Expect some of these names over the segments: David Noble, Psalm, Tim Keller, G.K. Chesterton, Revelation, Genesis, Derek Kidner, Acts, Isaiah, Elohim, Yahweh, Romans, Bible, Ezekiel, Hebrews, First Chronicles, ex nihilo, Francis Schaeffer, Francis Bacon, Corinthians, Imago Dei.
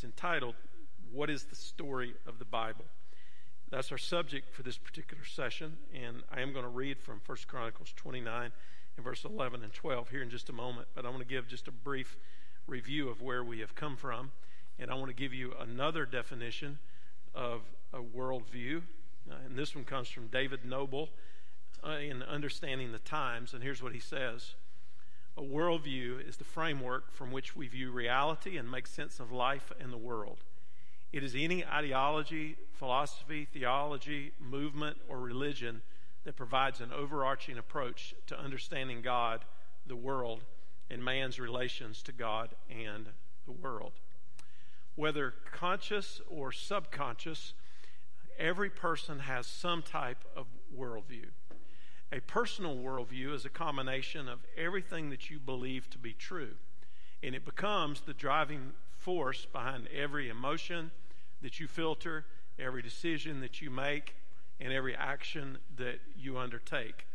It's entitled, What is the Story of the Bible? That's our subject for this particular session, and I am going to read from First Chronicles 29 and verse 11 and 12 here in just a moment, but I want to give just a brief review of where we have come from, and I want to give you another definition of a worldview, and this one comes from David Noble in Understanding the Times, and here's what he says. A worldview is the framework from which we view reality and make sense of life and the world. It is any ideology, philosophy, theology, movement, or religion that provides an overarching approach to understanding God, the world, and man's relations to God and the world. Whether conscious or subconscious, every person has some type of worldview. A personal worldview is a combination of everything that you believe to be true, and it becomes the driving force behind every emotion that you filter, every decision that you make, and every action that you undertake.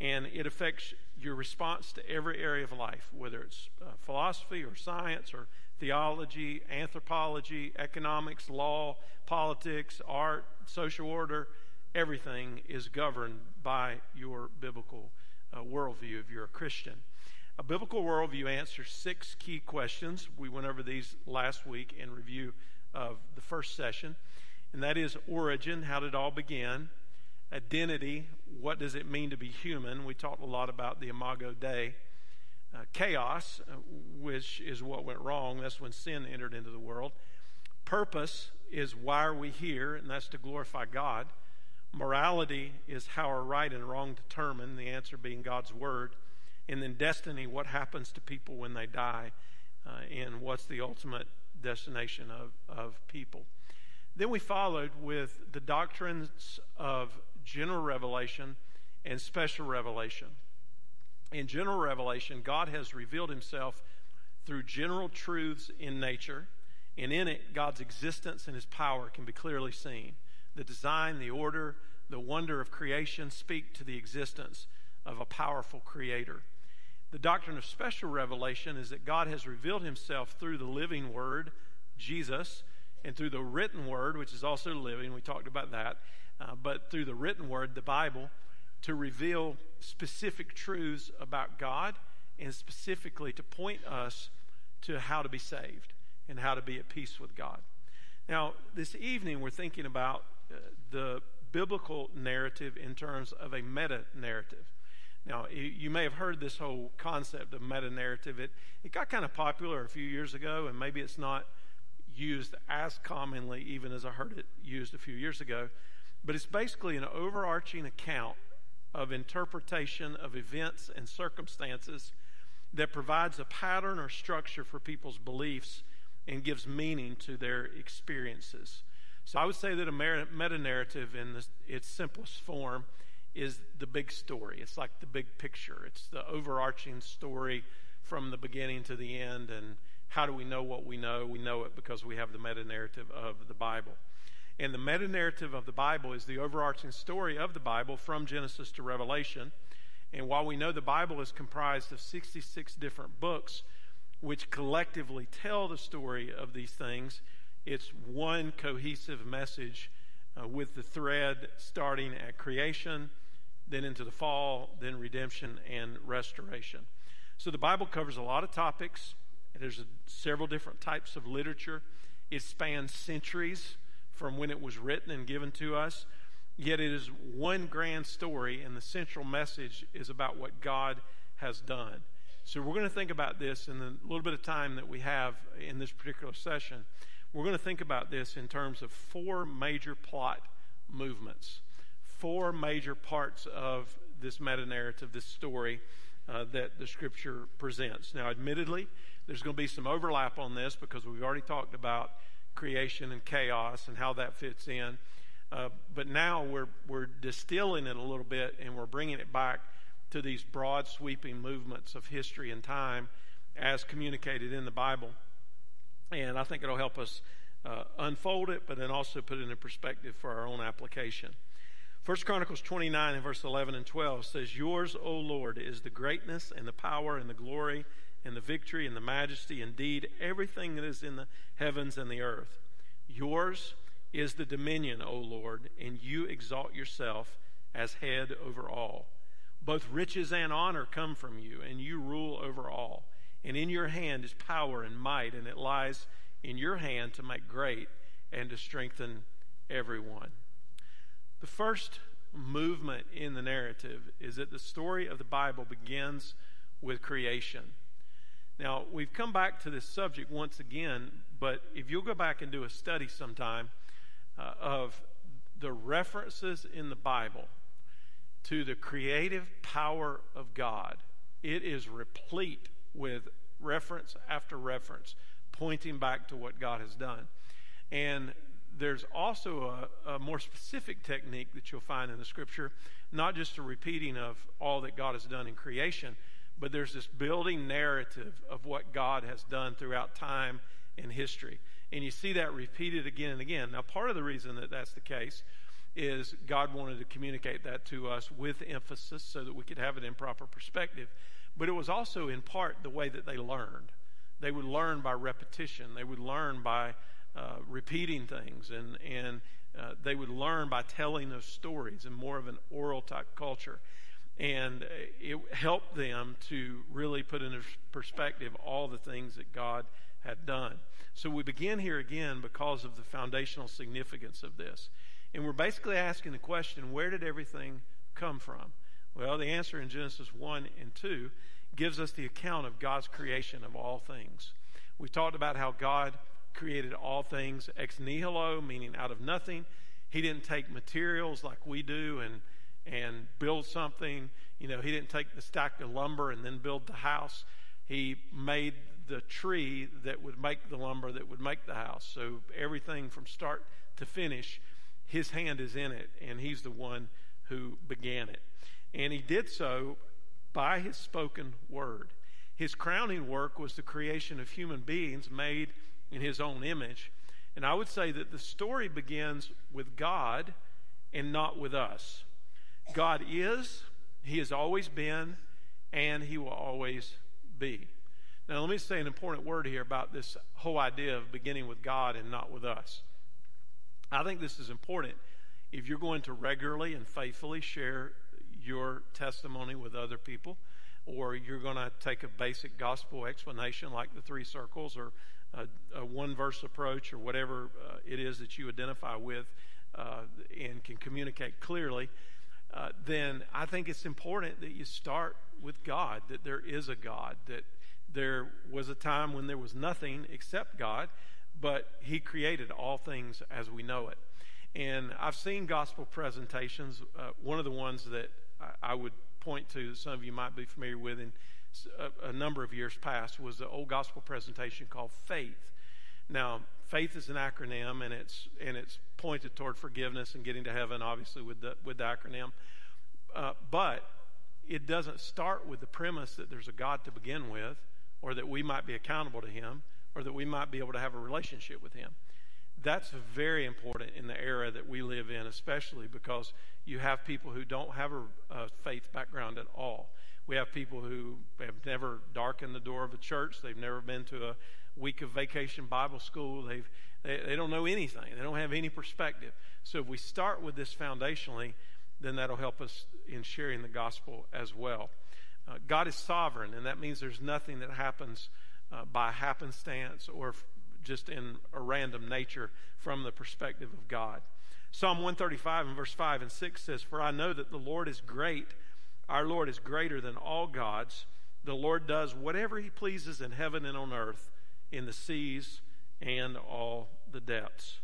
And it affects your response to every area of life, whether it's philosophy or science or theology, anthropology, economics, law, politics, art, social order. Everything is governed by your biblical worldview if you're a Christian. A biblical worldview answers six key questions. We went over these last week in review of the first session, and that is origin, how did it all begin? Identity, what does it mean to be human? We talked a lot about the Imago Dei. Chaos, which is what went wrong, that's when sin entered into the world. Purpose is why are we here, and that's to glorify God. Morality is how are right and wrong determined, the answer being God's word. And then destiny, what happens to people when they die, and what's the ultimate destination of people. Then we followed with the doctrines of general revelation and special revelation. In general revelation, God has revealed himself through general truths in nature, and in it, God's existence and his power can be clearly seen. The design, the order, the wonder of creation speak to the existence of a powerful creator. The doctrine of special revelation is that God has revealed himself through the living word, Jesus, and through the written word, which is also living, we talked about that, but through the written word, the Bible, to reveal specific truths about God and specifically to point us to how to be saved and how to be at peace with God. Now, this evening we're thinking about the biblical narrative in terms of a meta-narrative. Now, you may have heard this whole concept of meta-narrative. It got kind of popular a few years ago, and maybe it's not used as commonly even as I heard it used a few years ago, but it's basically an overarching account of interpretation of events and circumstances that provides a pattern or structure for people's beliefs and gives meaning to their experiences. So I would say that a meta-narrative in its simplest form is the big story. It's like the big picture. It's the overarching story from the beginning to the end. And how do we know what we know? We know it because we have the meta-narrative of the Bible. And the meta-narrative of the Bible is the overarching story of the Bible from Genesis to Revelation. And while we know the Bible is comprised of 66 different books, which collectively tell the story of these things, it's one cohesive message with the thread starting at creation, then into the fall, then redemption and restoration. So the Bible covers a lot of topics. There's several different types of literature. It spans centuries from when it was written and given to us. Yet it is one grand story, and the central message is about what God has done. So we're going to think about this in the little bit of time that we have in this particular session. We're going to think about this in terms of four major plot movements, four major parts of this meta-narrative, this story that the Scripture presents. Now, admittedly, there's going to be some overlap on this because we've already talked about creation and chaos and how that fits in. But now we're distilling it a little bit, and we're bringing it back to these broad, sweeping movements of history and time as communicated in the Bible. And I think it'll help us unfold it, but then also put it in perspective for our own application. First Chronicles 29 and verse 11 and 12 says, Yours, O Lord, is the greatness and the power and the glory and the victory and the majesty, indeed, everything that is in the heavens and the earth. Yours is the dominion, O Lord, and you exalt yourself as head over all. Both riches and honor come from you, and you rule over all. And in your hand is power and might, and it lies in your hand to make great and to strengthen everyone. The first movement in the narrative is that the story of the Bible begins with creation. Now, we've come back to this subject once again, but if you'll go back and do a study sometime of the references in the Bible to the creative power of God, it is replete with reference after reference, pointing back to what God has done. And there's also a more specific technique that you'll find in the Scripture, not just a repeating of all that God has done in creation, but there's this building narrative of what God has done throughout time and history. And you see that repeated again and again. Now, part of the reason that that's the case is God wanted to communicate that to us with emphasis so that we could have it in proper perspective. But it was also, in part, the way that they learned. They would learn by repetition. They would learn by repeating things, and they would learn by telling those stories in more of an oral-type culture. And it helped them to really put into perspective all the things that God had done. So we begin here again because of the foundational significance of this. And we're basically asking the question, where did everything come from? Well, the answer in Genesis 1 and 2 gives us the account of God's creation of all things. We talked about how God created all things ex nihilo, meaning out of nothing. He didn't take materials like we do and build something. You know, he didn't take the stack of lumber and then build the house. He made the tree that would make the lumber that would make the house. So everything from start to finish, his hand is in it, and he's the one who began it. And he did so by his spoken word. His crowning work was the creation of human beings made in his own image. And I would say that the story begins with God and not with us. God is, he has always been, and he will always be. Now, let me say an important word here about this whole idea of beginning with God and not with us. I think this is important if you're going to regularly and faithfully share your testimony with other people, or you're going to take a basic gospel explanation like the three circles or a one-verse approach or whatever it is that you identify with and can communicate clearly. Then I think it's important that you start with God, that there is a God, that there was a time when there was nothing except God, but he created all things as we know it. And I've seen gospel presentations. One of the ones that I would point to that some of you might be familiar with in a number of years past was the old gospel presentation called Faith. Now, faith is an acronym, and it's pointed toward forgiveness and getting to heaven, obviously, with the acronym. But it doesn't start with the premise that there's a God to begin with, or that we might be accountable to him, or that we might be able to have a relationship with him. That's very important in the era that we live in, especially because you have people who don't have a faith background at all. We have people who have never darkened the door of a church. They've never been to a week of vacation Bible school. They don't know anything. They don't have any perspective. So if we start with this foundationally, then that'll help us in sharing the gospel as well. God is sovereign, and that means there's nothing that happens by happenstance or just in a random nature from the perspective of God. Psalm 135 and verse 5 and 6 says, "For I know that the Lord is great. Our Lord is greater than all gods. The Lord does whatever he pleases in heaven and on earth, in the seas and all the depths."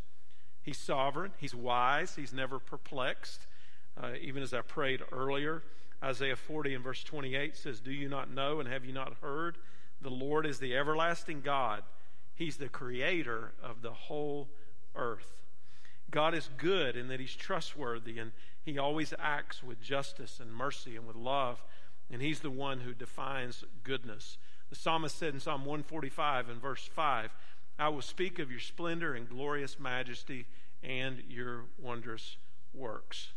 He's sovereign. He's wise. He's never perplexed. Even as I prayed earlier, Isaiah 40 and verse 28 says, "Do you not know and have you not heard? The Lord is the everlasting God. He's the creator of the whole earth." God is good in that he's trustworthy, and he always acts with justice and mercy and with love, and he's the one who defines goodness. The psalmist said in Psalm 145 and verse 5, "I will speak of your splendor and glorious majesty and your wondrous works."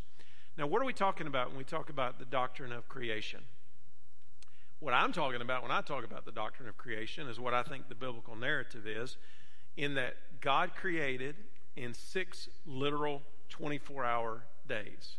Now, what are we talking about when we talk about the doctrine of creation? What I'm talking about when I talk about the doctrine of creation is what I think the biblical narrative is, in that God created in 6 literal 24-hour days.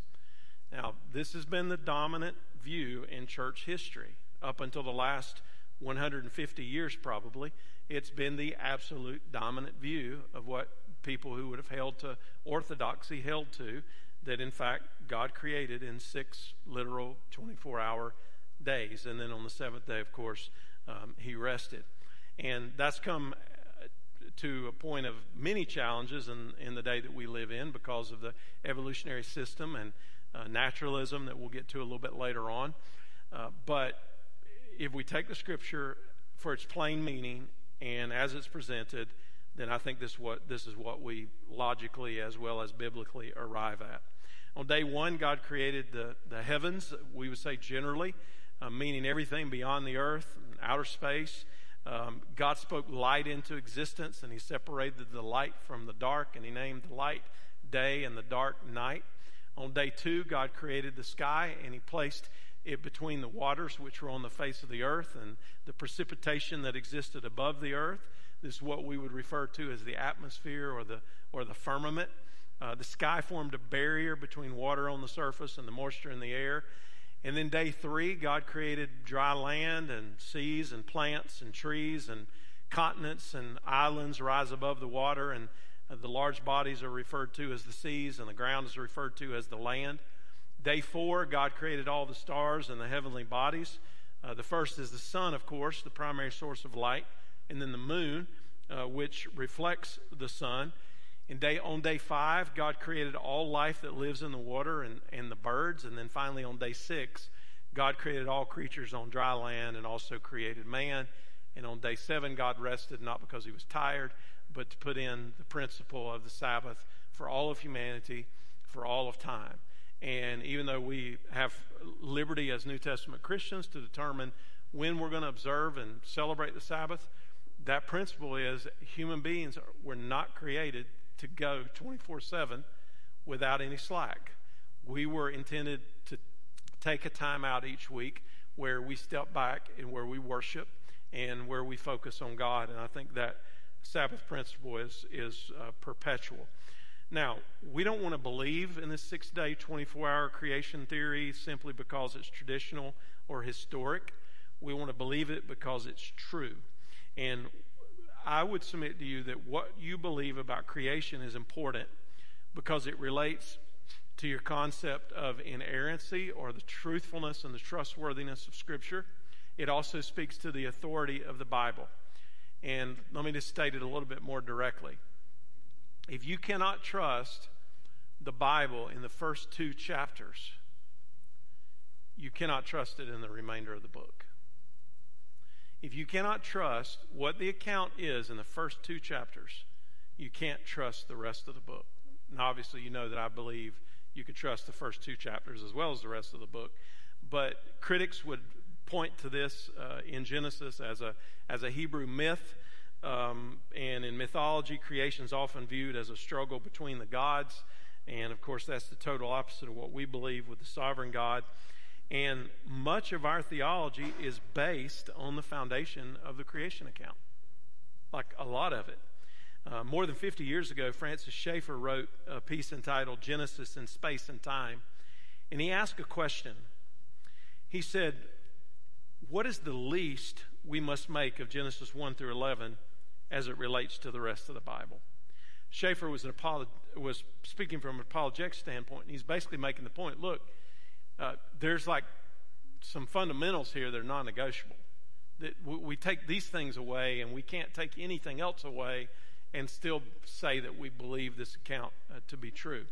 Now, this has been the dominant view in church history up until the last 150 years probably. It's been the absolute dominant view of what people who would have held to orthodoxy held to, that in fact God created in 6 literal 24-hour days. And then on the seventh day, of course, he rested. And that's come to a point of many challenges in the day that we live in because of the evolutionary system and naturalism that we'll get to a little bit later on. But if we take the scripture for its plain meaning and as it's presented, then I think this is what we logically as well as biblically arrive at. On day one, God created the heavens, we would say generally, meaning everything beyond the earth, outer space. God spoke light into existence, and he separated the light from the dark, and he named the light day and the dark night. On day two, God created the sky, and he placed it between the waters which were on the face of the earth and the precipitation that existed above the earth. This is what we would refer to as the atmosphere or the firmament. The sky formed a barrier between water on the surface and the moisture in the air. And then day three, God created dry land and seas and plants and trees and continents and islands rise above the water, and the large bodies are referred to as the seas and the ground is referred to as the land. Day four, God created all the stars and the heavenly bodies. The first is the sun, of course, the primary source of light, and then the moon, which reflects the sun. And on day five, God created all life that lives in the water and the birds. And then finally on day six, God created all creatures on dry land and also created man. And on day seven, God rested, not because he was tired, but to put in the principle of the Sabbath for all of humanity, for all of time. And even though we have liberty as New Testament Christians to determine when we're going to observe and celebrate the Sabbath, that principle is human beings were not created to go 24/7 without any slack. We were intended to take a time out each week where we step back and where we worship and where we focus on God. And I think that Sabbath principle is perpetual. Now, we don't want to believe in this 6-day, 24-hour creation theory simply because it's traditional or historic. We want to believe it because it's true. And I would submit to you that what you believe about creation is important because it relates to your concept of inerrancy or the truthfulness and the trustworthiness of Scripture. It also speaks to the authority of the Bible. And let me just state it a little bit more directly. If you cannot trust the Bible in the first 2 chapters, you cannot trust it in the remainder of the book. If you cannot trust what the account is in the first 2 chapters, you can't trust the rest of the book. And obviously, you know that I believe you could trust the first 2 chapters as well as the rest of the book. But critics would point to this in Genesis as a Hebrew myth. And in mythology, creation is often viewed as a struggle between the gods. And, of course, that's the total opposite of what we believe with the sovereign God. And much of our theology is based on the foundation of the creation account, like a lot of it. More than 50 years ago, Francis Schaeffer wrote a piece entitled Genesis in Space and Time, and he asked a question. He said, what is the least we must make of Genesis 1 through 11 as it relates to the rest of the Bible? Schaeffer was speaking from an apologetic standpoint, and he's basically making the point, look, there's like some fundamentals here that are non-negotiable. That we take these things away and we can't take anything else away and still say that we believe this account to be true.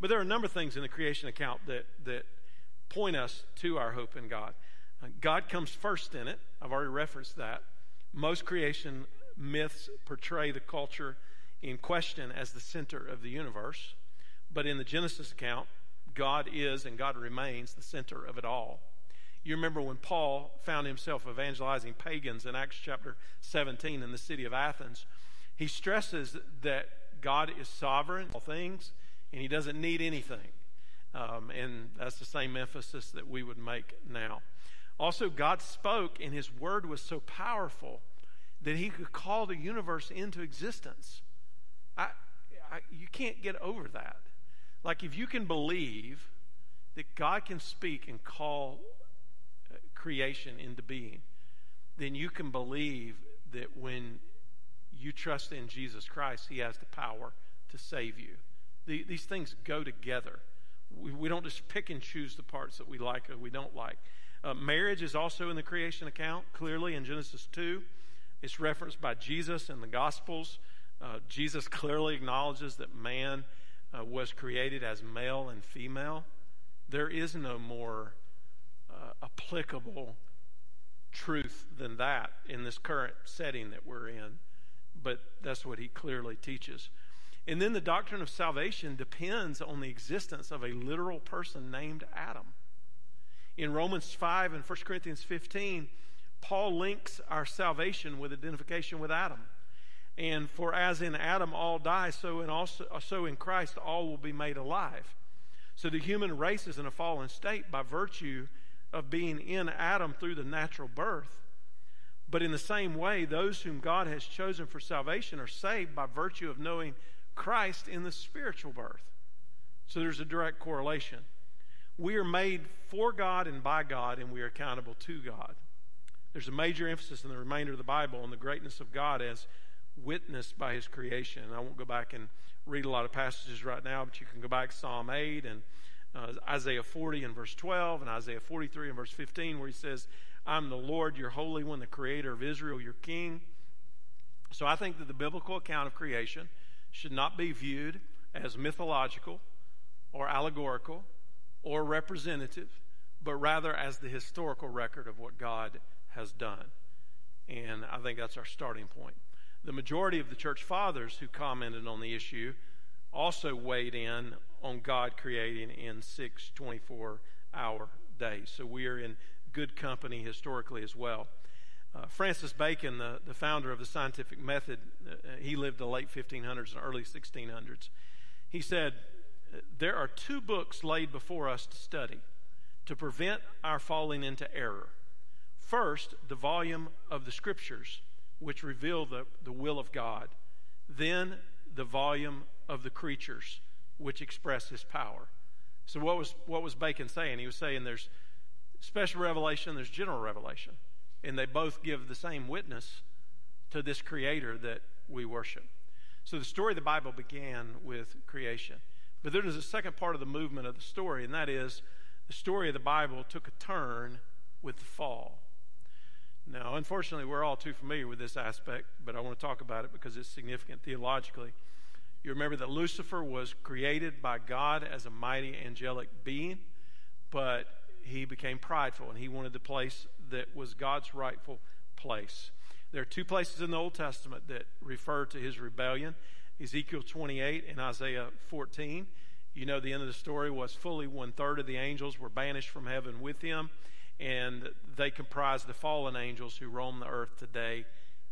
But there are a number of things in the creation account that point us to our hope in God. God comes first in it. I've already referenced that. Most creation myths portray the culture in question as the center of the universe. But in the Genesis account, God is and God remains the center of it all. You remember when Paul found himself evangelizing pagans in Acts chapter 17 in the city of Athens, he stresses that God is sovereign in all things and he doesn't need anything. And that's the same emphasis that we would make now. Also, God spoke, and his word was so powerful that he could call the universe into existence. You can't get over that. Like, if you can believe that God can speak and call creation into being, then you can believe that when you trust in Jesus Christ, he has the power to save you. These things go together. We don't just pick and choose the parts that we like or we don't like. Marriage is also in the creation account, clearly in Genesis 2. It's referenced by Jesus in the Gospels. Jesus clearly acknowledges that man was created as male and female. There is no more applicable truth than that in this current setting that we're in. But that's what he clearly teaches. And then the doctrine of salvation depends on the existence of a literal person named Adam. In Romans 5 and 1 Corinthians 15, Paul links our salvation with identification with Adam. And for as in Adam all die, so in Christ all will be made alive. So the human race is in a fallen state by virtue of being in Adam through the natural birth. But in the same way, those whom God has chosen for salvation are saved by virtue of knowing Christ in the spiritual birth. So there's a direct correlation. We are made for God and by God, and we are accountable to God. There's a major emphasis in the remainder of the Bible on the greatness of God as witnessed by his creation. I won't go back and read a lot of passages right now, but you can go back to Psalm 8 and Isaiah 40 and verse 12 and Isaiah 43 and verse 15, where he says, I'm the Lord, your Holy One, the Creator of Israel, your King. So I think that the biblical account of creation should not be viewed as mythological or allegorical or representative, but rather as the historical record of what God has done. And I think that's our starting point. The majority of the church fathers who commented on the issue also weighed in on God creating in 6 24-hour days. So we are in good company historically as well. Francis Bacon, the founder of the scientific method, he lived the late 1500s and early 1600s. He said, there are two books laid before us to study to prevent our falling into error. First, the volume of the Scriptures, which reveal the will of God. Then, the volume of the creatures, which express his power. So what was Bacon saying? He was saying there's special revelation, there's general revelation, and they both give the same witness to this creator that we worship. So the story of the Bible began with creation. But then there's a second part of the movement of the story, and that is the story of the Bible took a turn with the fall. Now, unfortunately, we're all too familiar with this aspect, but I want to talk about it because it's significant theologically. You remember that Lucifer was created by God as a mighty angelic being, but he became prideful, and he wanted the place that was God's rightful place. There are two places in the Old Testament that refer to his rebellion, Ezekiel 28 and Isaiah 14. You know the end of the story was fully one-third of the angels were banished from heaven with him, and they comprised the fallen angels who roam the earth today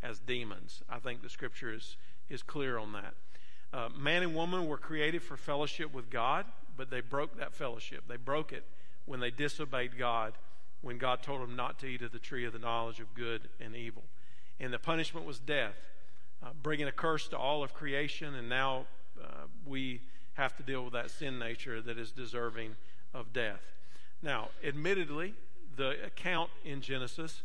as demons. I think the Scripture is clear on that. Man and woman were created for fellowship with God, but they broke that fellowship. They broke it when they disobeyed God, when God told them not to eat of the tree of the knowledge of good and evil. And the punishment was death, bringing a curse to all of creation, and now we have to deal with that sin nature that is deserving of death. Now, admittedly, the account in Genesis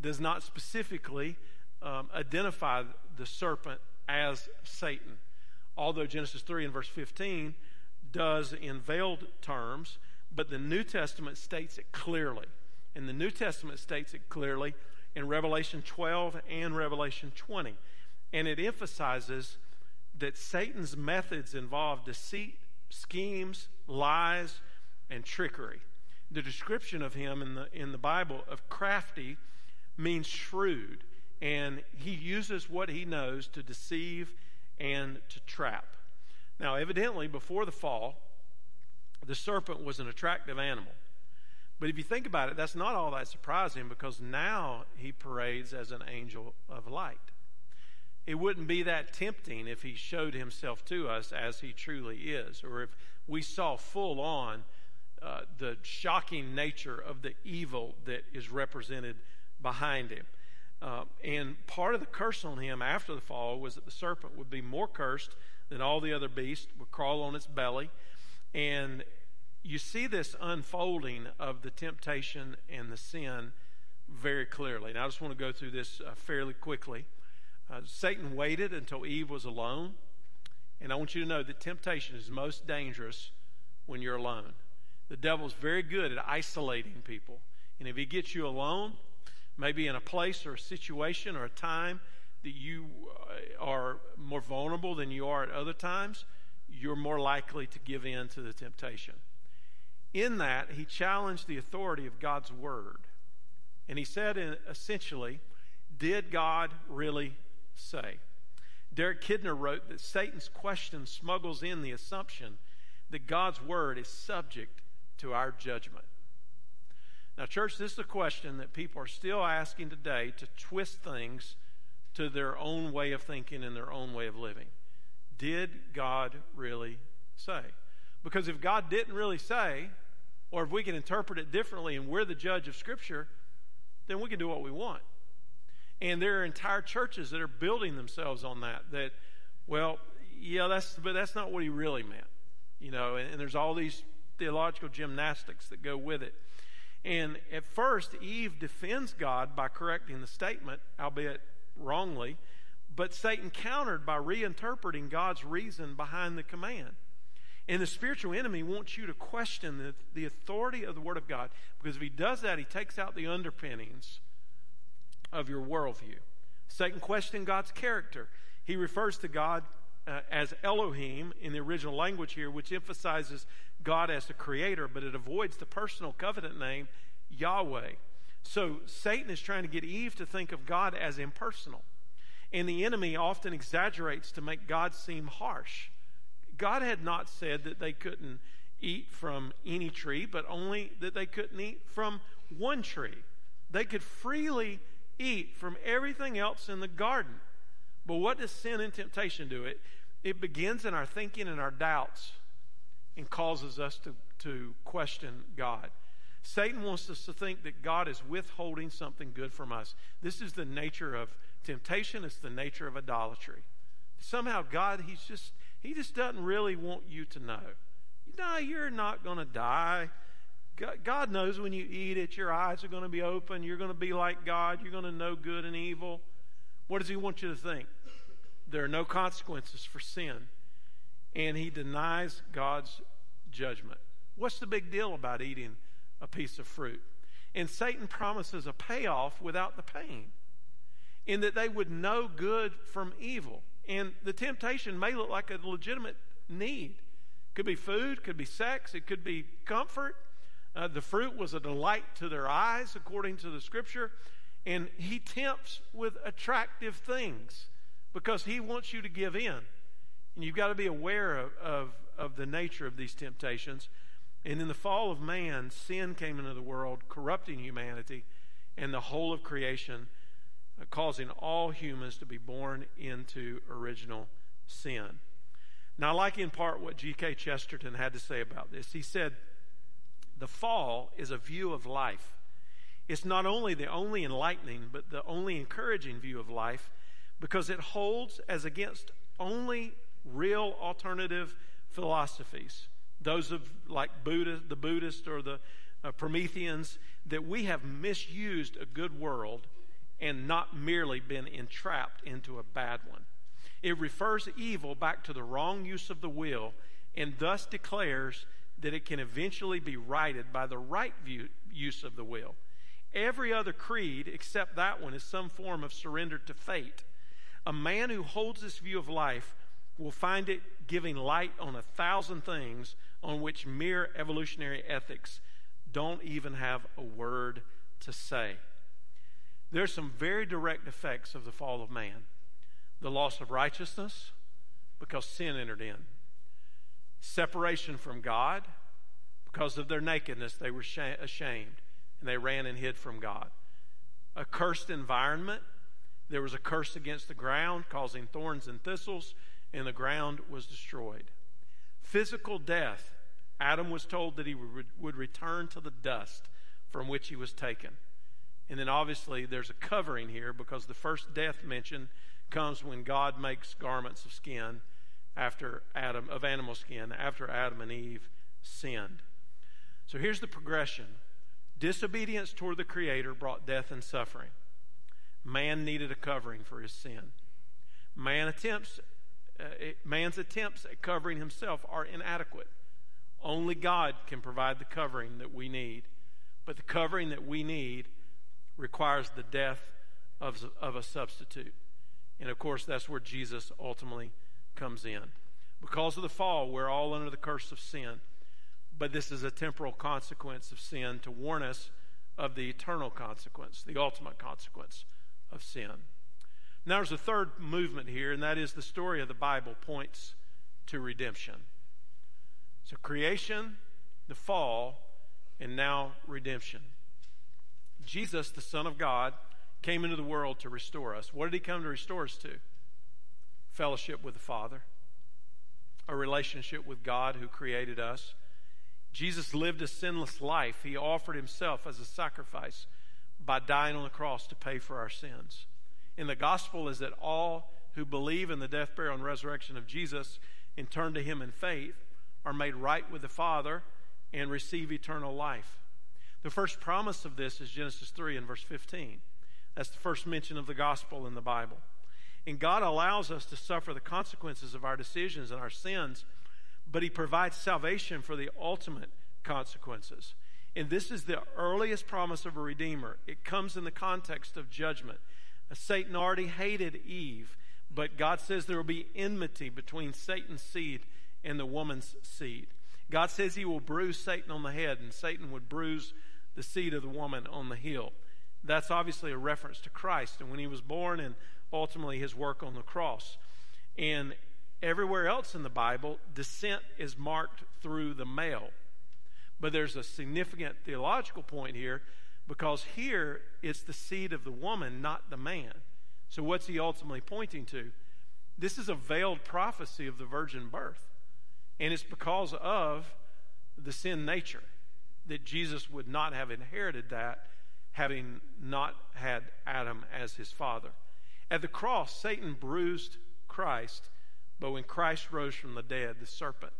does not specifically identify the serpent as Satan, although Genesis 3 and verse 15 does in veiled terms, but the New Testament states it clearly. And the New Testament states it clearly in Revelation 12 and Revelation 20. And it emphasizes that Satan's methods involve deceit, schemes, lies, and trickery. The description of him in the Bible of crafty means shrewd, and he uses what he knows to deceive and to trap. Now, evidently, before the fall, the serpent was an attractive animal. But if you think about it, that's not all that surprising, because now he parades as an angel of light. It wouldn't be that tempting if he showed himself to us as he truly is, or if we saw full-on the shocking nature of the evil that is represented behind him. And part of the curse on him after the fall was that the serpent would be more cursed than all the other beasts, would crawl on its belly. And you see this unfolding of the temptation and the sin very clearly. And I just want to go through this fairly quickly. Satan waited until Eve was alone. And I want you to know that temptation is most dangerous when you're alone. The devil's very good at isolating people. And if he gets you alone, maybe in a place or a situation or a time that you are more vulnerable than you are at other times, you're more likely to give in to the temptation. In that, he challenged the authority of God's word. And he said, essentially, did God really say? Derek Kidner wrote that Satan's question smuggles in the assumption that God's word is subject to our judgment. Now, church, this is a question that people are still asking today to twist things to their own way of thinking and their own way of living. Did God really say? Because if God didn't really say, or if we can interpret it differently and we're the judge of Scripture, then we can do what we want. And there are entire churches that are building themselves on that, well, yeah, but that's not what he really meant. You know, and there's all these theological gymnastics that go with it. And at first, Eve defends God by correcting the statement, albeit wrongly, but Satan countered by reinterpreting God's reason behind the command. And the spiritual enemy wants you to question the authority of the Word of God, because if he does that, he takes out the underpinnings of your worldview. Satan questioned God's character. He refers to God as Elohim in the original language here, which emphasizes God as the creator, but it avoids the personal covenant name, Yahweh. So Satan is trying to get Eve to think of God as impersonal. And the enemy often exaggerates to make God seem harsh. God had not said that they couldn't eat from any tree, but only that they couldn't eat from one tree. They could freely eat from everything else in the garden. But what does sin and temptation do? It begins in our thinking and our doubts, and causes us to question God. Satan wants us to think that God is withholding something good from us. This is the nature of temptation. It's the nature of idolatry. Somehow God, he just doesn't really want you to know. No, you're not going to die. God knows when you eat it, your eyes are going to be open. You're going to be like God. You're going to know good and evil. What does he want you to think? There are no consequences for sin. And he denies God's judgment. What's the big deal about eating a piece of fruit? And Satan promises a payoff without the pain, in that they would know good from evil. And the temptation may look like a legitimate need. Could be food, could be sex, it could be comfort. The fruit was a delight to their eyes, according to the Scripture. And he tempts with attractive things because he wants you to give in. And you've got to be aware of the nature of these temptations. And in the fall of man, sin came into the world, corrupting humanity and the whole of creation, causing all humans to be born into original sin. Now, I like in part what G.K. Chesterton had to say about this. He said, "The fall is a view of life. It's not only the only enlightening, but the only encouraging view of life, because it holds as against only real alternative philosophies, those of like Buddha, the Buddhist or the Prometheans, that we have misused a good world and not merely been entrapped into a bad one. It refers evil back to the wrong use of the will, and thus declares that it can eventually be righted by the right use of the will. Every other creed except that one is some form of surrender to fate. A man who holds this view of life will find it giving light on 1,000 things on which mere evolutionary ethics don't even have a word to say." There's some very direct effects of the fall of man. The loss of righteousness, because sin entered in. Separation from God, because of their nakedness they were ashamed, and they ran and hid from God. A cursed environment. There was a curse against the ground, causing thorns and thistles, and the ground was destroyed. Physical death, Adam was told that he would return to the dust from which he was taken. And then obviously there's a covering here, because the first death mentioned comes when God makes garments of skin after Adam, of animal skin, after Adam and Eve sinned. So here's the progression. Disobedience toward the Creator brought death and suffering. Man needed a covering for his sin. Man's attempts at covering himself are inadequate. Only God can provide the covering that we need. But the covering that we need requires the death of a substitute. And of course, that's where Jesus ultimately comes in. Because of the fall, we're all under the curse of sin. But this is a temporal consequence of sin to warn us of the eternal consequence, the ultimate consequence of sin. Now there's a third movement here, and that is the story of the Bible points to redemption. So creation, the fall, and now redemption. Jesus, the Son of God, came into the world to restore us. What did he come to restore us to? Fellowship with the Father, a relationship with God who created us. Jesus lived a sinless life. He offered himself as a sacrifice by dying on the cross to pay for our sins. And the gospel is that all who believe in the death, burial, and resurrection of Jesus and turn to him in faith are made right with the Father and receive eternal life. The first promise of this is Genesis 3 and verse 15. That's the first mention of the gospel in the Bible. And God allows us to suffer the consequences of our decisions and our sins, but he provides salvation for the ultimate consequences. And this is the earliest promise of a redeemer. It comes in the context of judgment. Satan already hated Eve, but God says there will be enmity between Satan's seed and the woman's seed. God says he will bruise Satan on the head, and Satan would bruise the seed of the woman on the heel. That's obviously a reference to Christ and when he was born and ultimately his work on the cross. And everywhere else in the Bible, descent is marked through the male. But there's a significant theological point here, because here it's the seed of the woman, not the man. So what's he ultimately pointing to? This is a veiled prophecy of the virgin birth. And it's because of the sin nature that Jesus would not have inherited that, having not had Adam as his father. At the cross, Satan bruised Christ, but when Christ rose from the dead, the serpent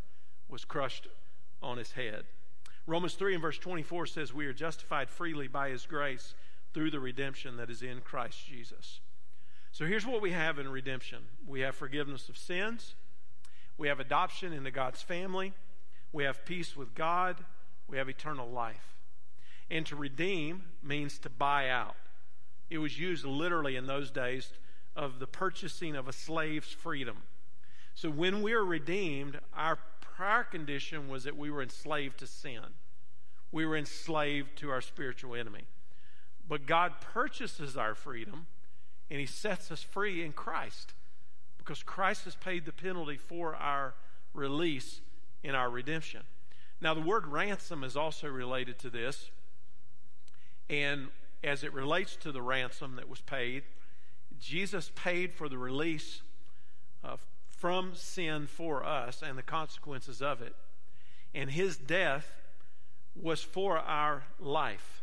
was crushed on his head. Romans 3 and verse 24 says we are justified freely by his grace through the redemption that is in Christ Jesus. So here's what we have in redemption. We have forgiveness of sins. We have adoption into God's family. We have peace with God. We have eternal life. And to redeem means to buy out. It was used literally in those days of the purchasing of a slave's freedom. So when we are redeemed, our prior condition was that we were enslaved to sin. We were enslaved to our spiritual enemy. But God purchases our freedom, and he sets us free in Christ, because Christ has paid the penalty for our release in our redemption. Now, the word ransom is also related to this. And as it relates to the ransom that was paid, Jesus paid for the release from sin for us and the consequences of it. And his death was for our life.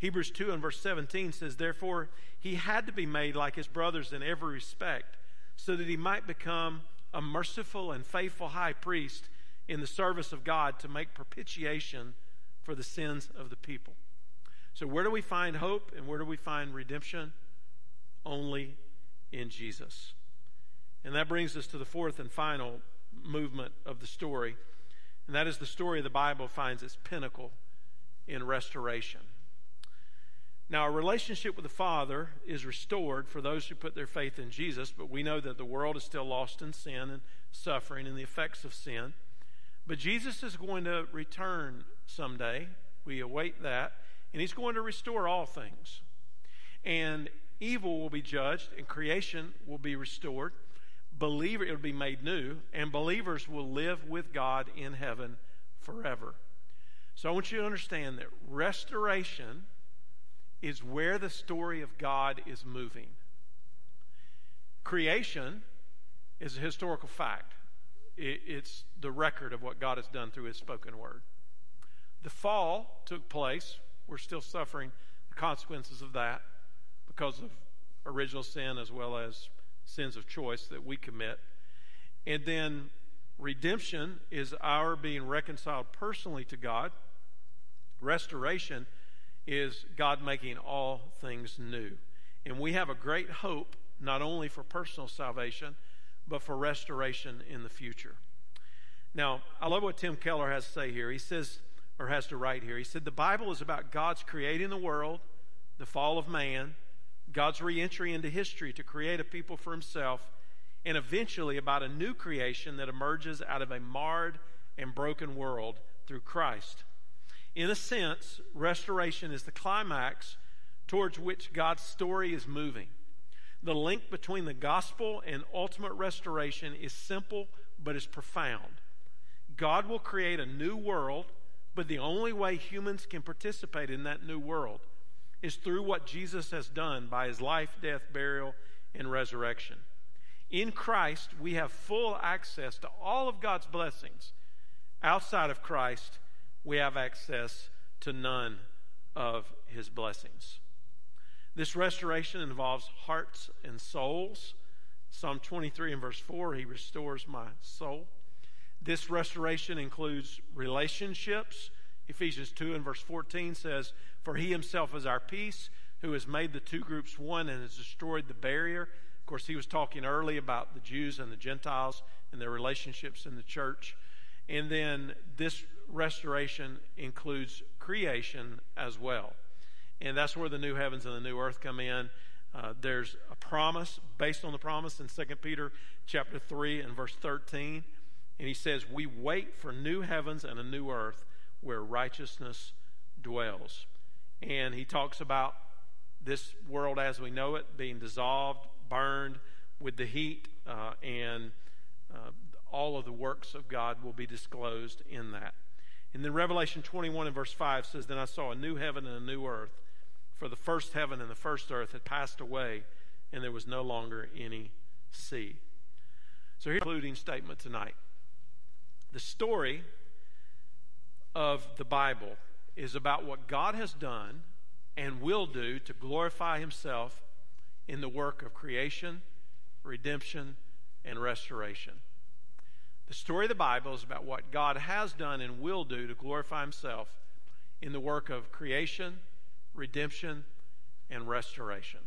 Hebrews 2 and verse 17 says, therefore, he had to be made like his brothers in every respect, so that he might become a merciful and faithful high priest in the service of God to make propitiation for the sins of the people. So where do we find hope and where do we find redemption? Only in Jesus. And that brings us to the fourth and final movement of the story, and that is the story of the Bible finds its pinnacle in restoration. Now, our relationship with the Father is restored for those who put their faith in Jesus, but we know that the world is still lost in sin and suffering and the effects of sin. But Jesus is going to return someday. We await that, and he's going to restore all things. And evil will be judged, and creation will be restored. It will be made new, and believers will live with God in heaven forever. So I want you to understand that restoration is where the story of God is moving. Creation is a historical fact. It, It's the record of what God has done through his spoken word. The fall took place. We're still suffering the consequences of that because of original sin as well as sins of choice that we commit. And then redemption is our being reconciled personally to God. Restoration is God making all things new. And we have a great hope not only for personal salvation, but for restoration in the future. Now, I love what Tim Keller has to say here. He says, or has to write here, he said, the Bible is about God's creating the world, the fall of man, God's re-entry into history to create a people for himself, and eventually about a new creation that emerges out of a marred and broken world through Christ. In a sense, restoration is the climax towards which God's story is moving. The link between the gospel and ultimate restoration is simple, but is profound. God will create a new world, but the only way humans can participate in that new world is through what Jesus has done by his life, death, burial, and resurrection. In Christ, we have full access to all of God's blessings. Outside of Christ, we have access to none of his blessings. This restoration involves hearts and souls. Psalm 23 and verse 4, he restores my soul. This restoration includes relationships. Ephesians 2 and verse 14 says, for he himself is our peace, who has made the two groups one and has destroyed the barrier. Of course, he was talking early about the Jews and the Gentiles and their relationships in the church. And then this restoration includes creation as well. And that's where the new heavens and the new earth come in. There's a promise, based on the promise in 2 Peter chapter 3 and verse 13. And he says, we wait for new heavens and a new earth where righteousness dwells. And he talks about this world as we know it being dissolved, burned with the heat, and all of the works of God will be disclosed in that. And then Revelation 21 and verse 5 says, then I saw a new heaven and a new earth, for the first heaven and the first earth had passed away, and there was no longer any sea. So here's the concluding statement tonight. The story of the Bible is about what God has done and will do to glorify himself in the work of creation, redemption, and restoration. The story of the Bible is about what God has done and will do to glorify himself in the work of creation, redemption, and restoration.